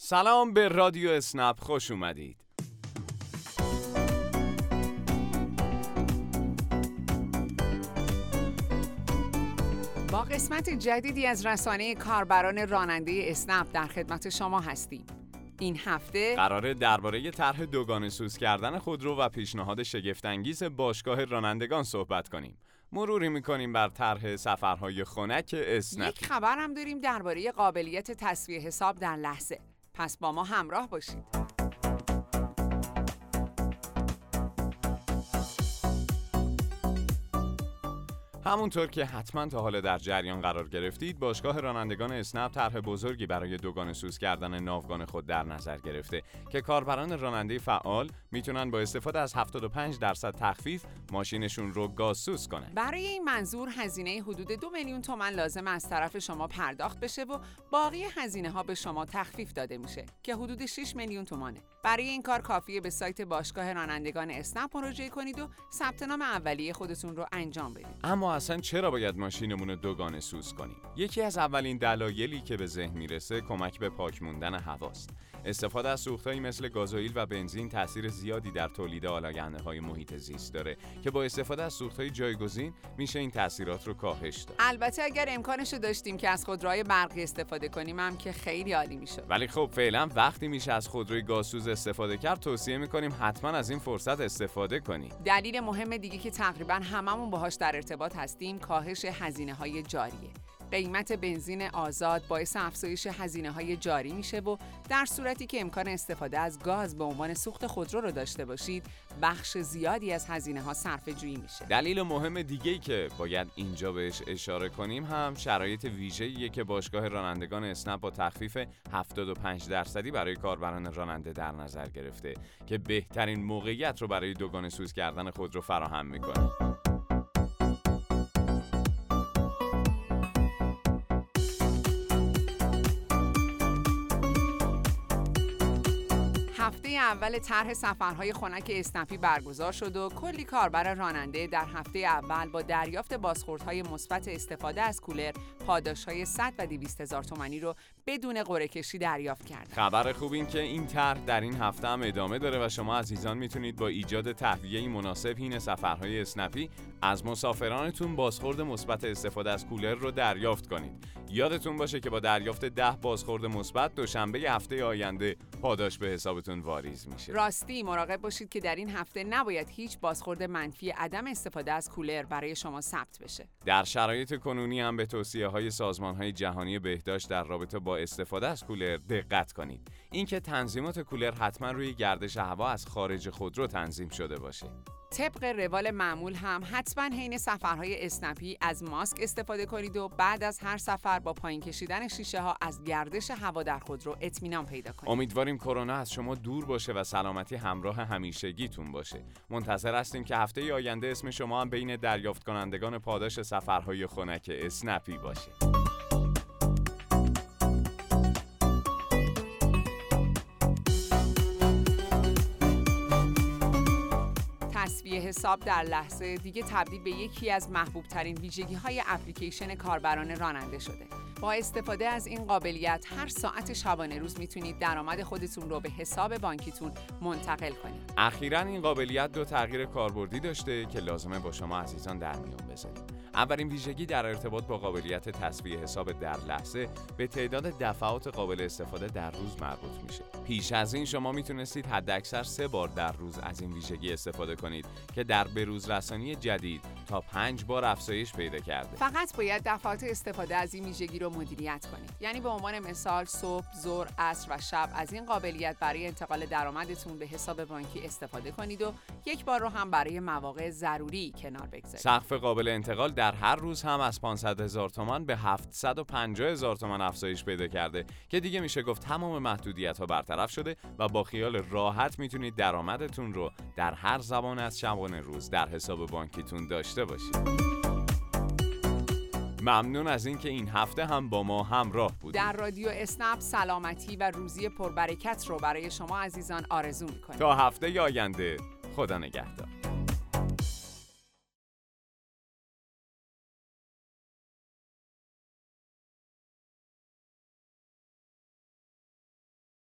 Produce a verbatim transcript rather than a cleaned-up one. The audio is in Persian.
سلام به رادیو اسنپ، خوش اومدید. با قسمت جدیدی از رسانه کاربران راننده اسنپ در خدمت شما هستیم. این هفته قراره درباره طرح دوگانه سوز کردن خودرو و پیشنهاد شگفت‌انگیز باشگاه رانندگان صحبت کنیم. مروری می‌کنیم بر طرح سفرهای خنک اسنپ. یک خبر هم داریم درباره قابلیت تسویه حساب در لحظه. پس با ما همراه باشید. همونطور که حتما تا حالا در جریان قرار گرفتید، باشگاه رانندگان اسنپ طرح بزرگی برای دوگانه سوز کردن ناوگان خود در نظر گرفته که کاربران راننده فعال میتونن با استفاده از هفتاد و پنج درصد تخفیف ماشینشون رو گازسوز کنن. برای این منظور هزینه حدود دو میلیون تومان لازم از طرف شما پرداخت بشه و باقی هزینه ها به شما تخفیف داده میشه که حدود شش میلیون تومانه. برای این کار کافیه به سایت باشگاه رانندگان اسنپ مراجعه کنید و ثبت نام اولیه خودتون رو انجام بدید. اما اصلا چرا باید ماشینمون رو دوگانه سوز کنیم؟ یکی از اولین دلایلی که به ذهن میرسه کمک به پاک موندن هواست. استفاده از سوختهایی مثل گازوئیل و بنزین تاثیر زیادی در تولید آلاینده‌های محیط زیست داره که با استفاده از سوختهای جایگزین میشه این تاثیرات رو کاهش داد. البته اگر امکانش رو داشتیم که از خودروهای برقی استفاده کنیم هم که خیلی عالی میشد. ولی خب فعلا وقتی میشه از خودروی گازسوز استفاده کرد، توصیه میکنیم حتما از این فرصت استفاده کنید. دلیل مهم دیگه که تقریبا هممون باهاش در ارتباط هستیم، کاهش هزینه‌های جاریه. قیمت بنزین آزاد باعث افزایش هزینه‌های جاری میشه و در صورتی که امکان استفاده از گاز به عنوان سوخت خودرو رو داشته باشید، بخش زیادی از هزینه‌ها صرفه‌جویی میشه. دلیل مهم دیگه‌ای که باید اینجا بهش اشاره کنیم هم شرایط ویژه‌ایه که باشگاه رانندگان اسنپ با تخفیف هفتاد و پنج درصدی برای کاربران راننده در نظر گرفته که بهترین موقعیت رو برای دوگانه سوز کردن خودرو فراهم می‌کنه. هفته اول طرح سفرهای خنک اسنپی برگزار شد و کلی کاربر راننده در هفته اول با دریافت بازخوردهای مثبت استفاده از کولر پاداش‌های صد و دویست هزار تومانی رو بدون قرعه کشی دریافت کردند. خبر خوب این که این طرح در این هفته هم ادامه داره و شما عزیزان میتونید با ایجاد تهویه‌ای مناسب این سفرهای اسنپی از مسافرانتون بازخورد مثبت استفاده از کولر رو دریافت کنید. یادتون باشه که با دریافت ده بازخورد مثبت دوشنبه هفته آینده پاداش به حسابتون واریز میشه. راستی مراقب باشید که در این هفته نباید هیچ بازخورد منفی عدم استفاده از کولر برای شما ثبت بشه. در شرایط کنونی هم به توصیه‌های سازمان‌های جهانی بهداشت در رابطه با استفاده از کولر دقت کنید. اینکه تنظیمات کولر حتما روی گردش هوا از خارج خودرو تنظیم شده باشه. طبق روال معمول هم حتما حین سفرهای اسنپی از ماسک استفاده کنید و بعد از هر سفر با پایین کشیدن شیشه ها از گردش هوا در خودرو اطمینان پیدا کنید. امیدواریم کرونا از شما دور باشه و سلامتی همراه همیشگیتون باشه. منتظر هستیم که هفته آینده اسم شما هم بین دریافت کنندگان پاداش سفرهای خنک اسنپی باشه. تسویه حساب در لحظه دیگه تبدیل به یکی از محبوب‌ترین ویژگی‌های اپلیکیشن کاربران راننده شده. با استفاده از این قابلیت هر ساعت شبانه روز میتونید درآمد خودتون رو به حساب بانکیتون منتقل کنید. اخیراً این قابلیت دو تغییر کاربردی داشته که لازمه با شما عزیزان در میون بذارید. اولین ویژگی در ارتباط با قابلیت تسویه حساب در لحظه به تعداد دفعات قابل استفاده در روز مربوط میشه. پیش از این شما میتونستید حداکثر سه بار در روز از این ویژگی استفاده کنید که در بروزرسانی جدید تا پنج بار افزایش پیدا کرده. فقط باید دفعات استفاده از این ویژگی رو مدیریت کنید. یعنی به عنوان مثال صبح، ظهر، عصر و شب از این قابلیت برای انتقال درآمدتون به حساب بانکی استفاده کنید و یک بار رو هم برای مواقع ضروری کنار بگذارید. سقف قابل انتقال در هر روز هم از پانصد هزار تومان به هفتصد و پنجاه هزار تومان افزایش پیدا کرده که دیگه میشه گفت تمام محدودیت‌ها برطرف شده و با خیال راحت میتونید درآمدتون رو در هر زمان از شبانه روز در حساب بانکیتون داشته باشید. ممنون از اینکه این هفته هم با ما همراه بودید. در رادیو اسنپ سلامتی و روزی پربرکت رو برای شما عزیزان آرزو می‌کنیم. تا هفته آینده، خدا نگهدار.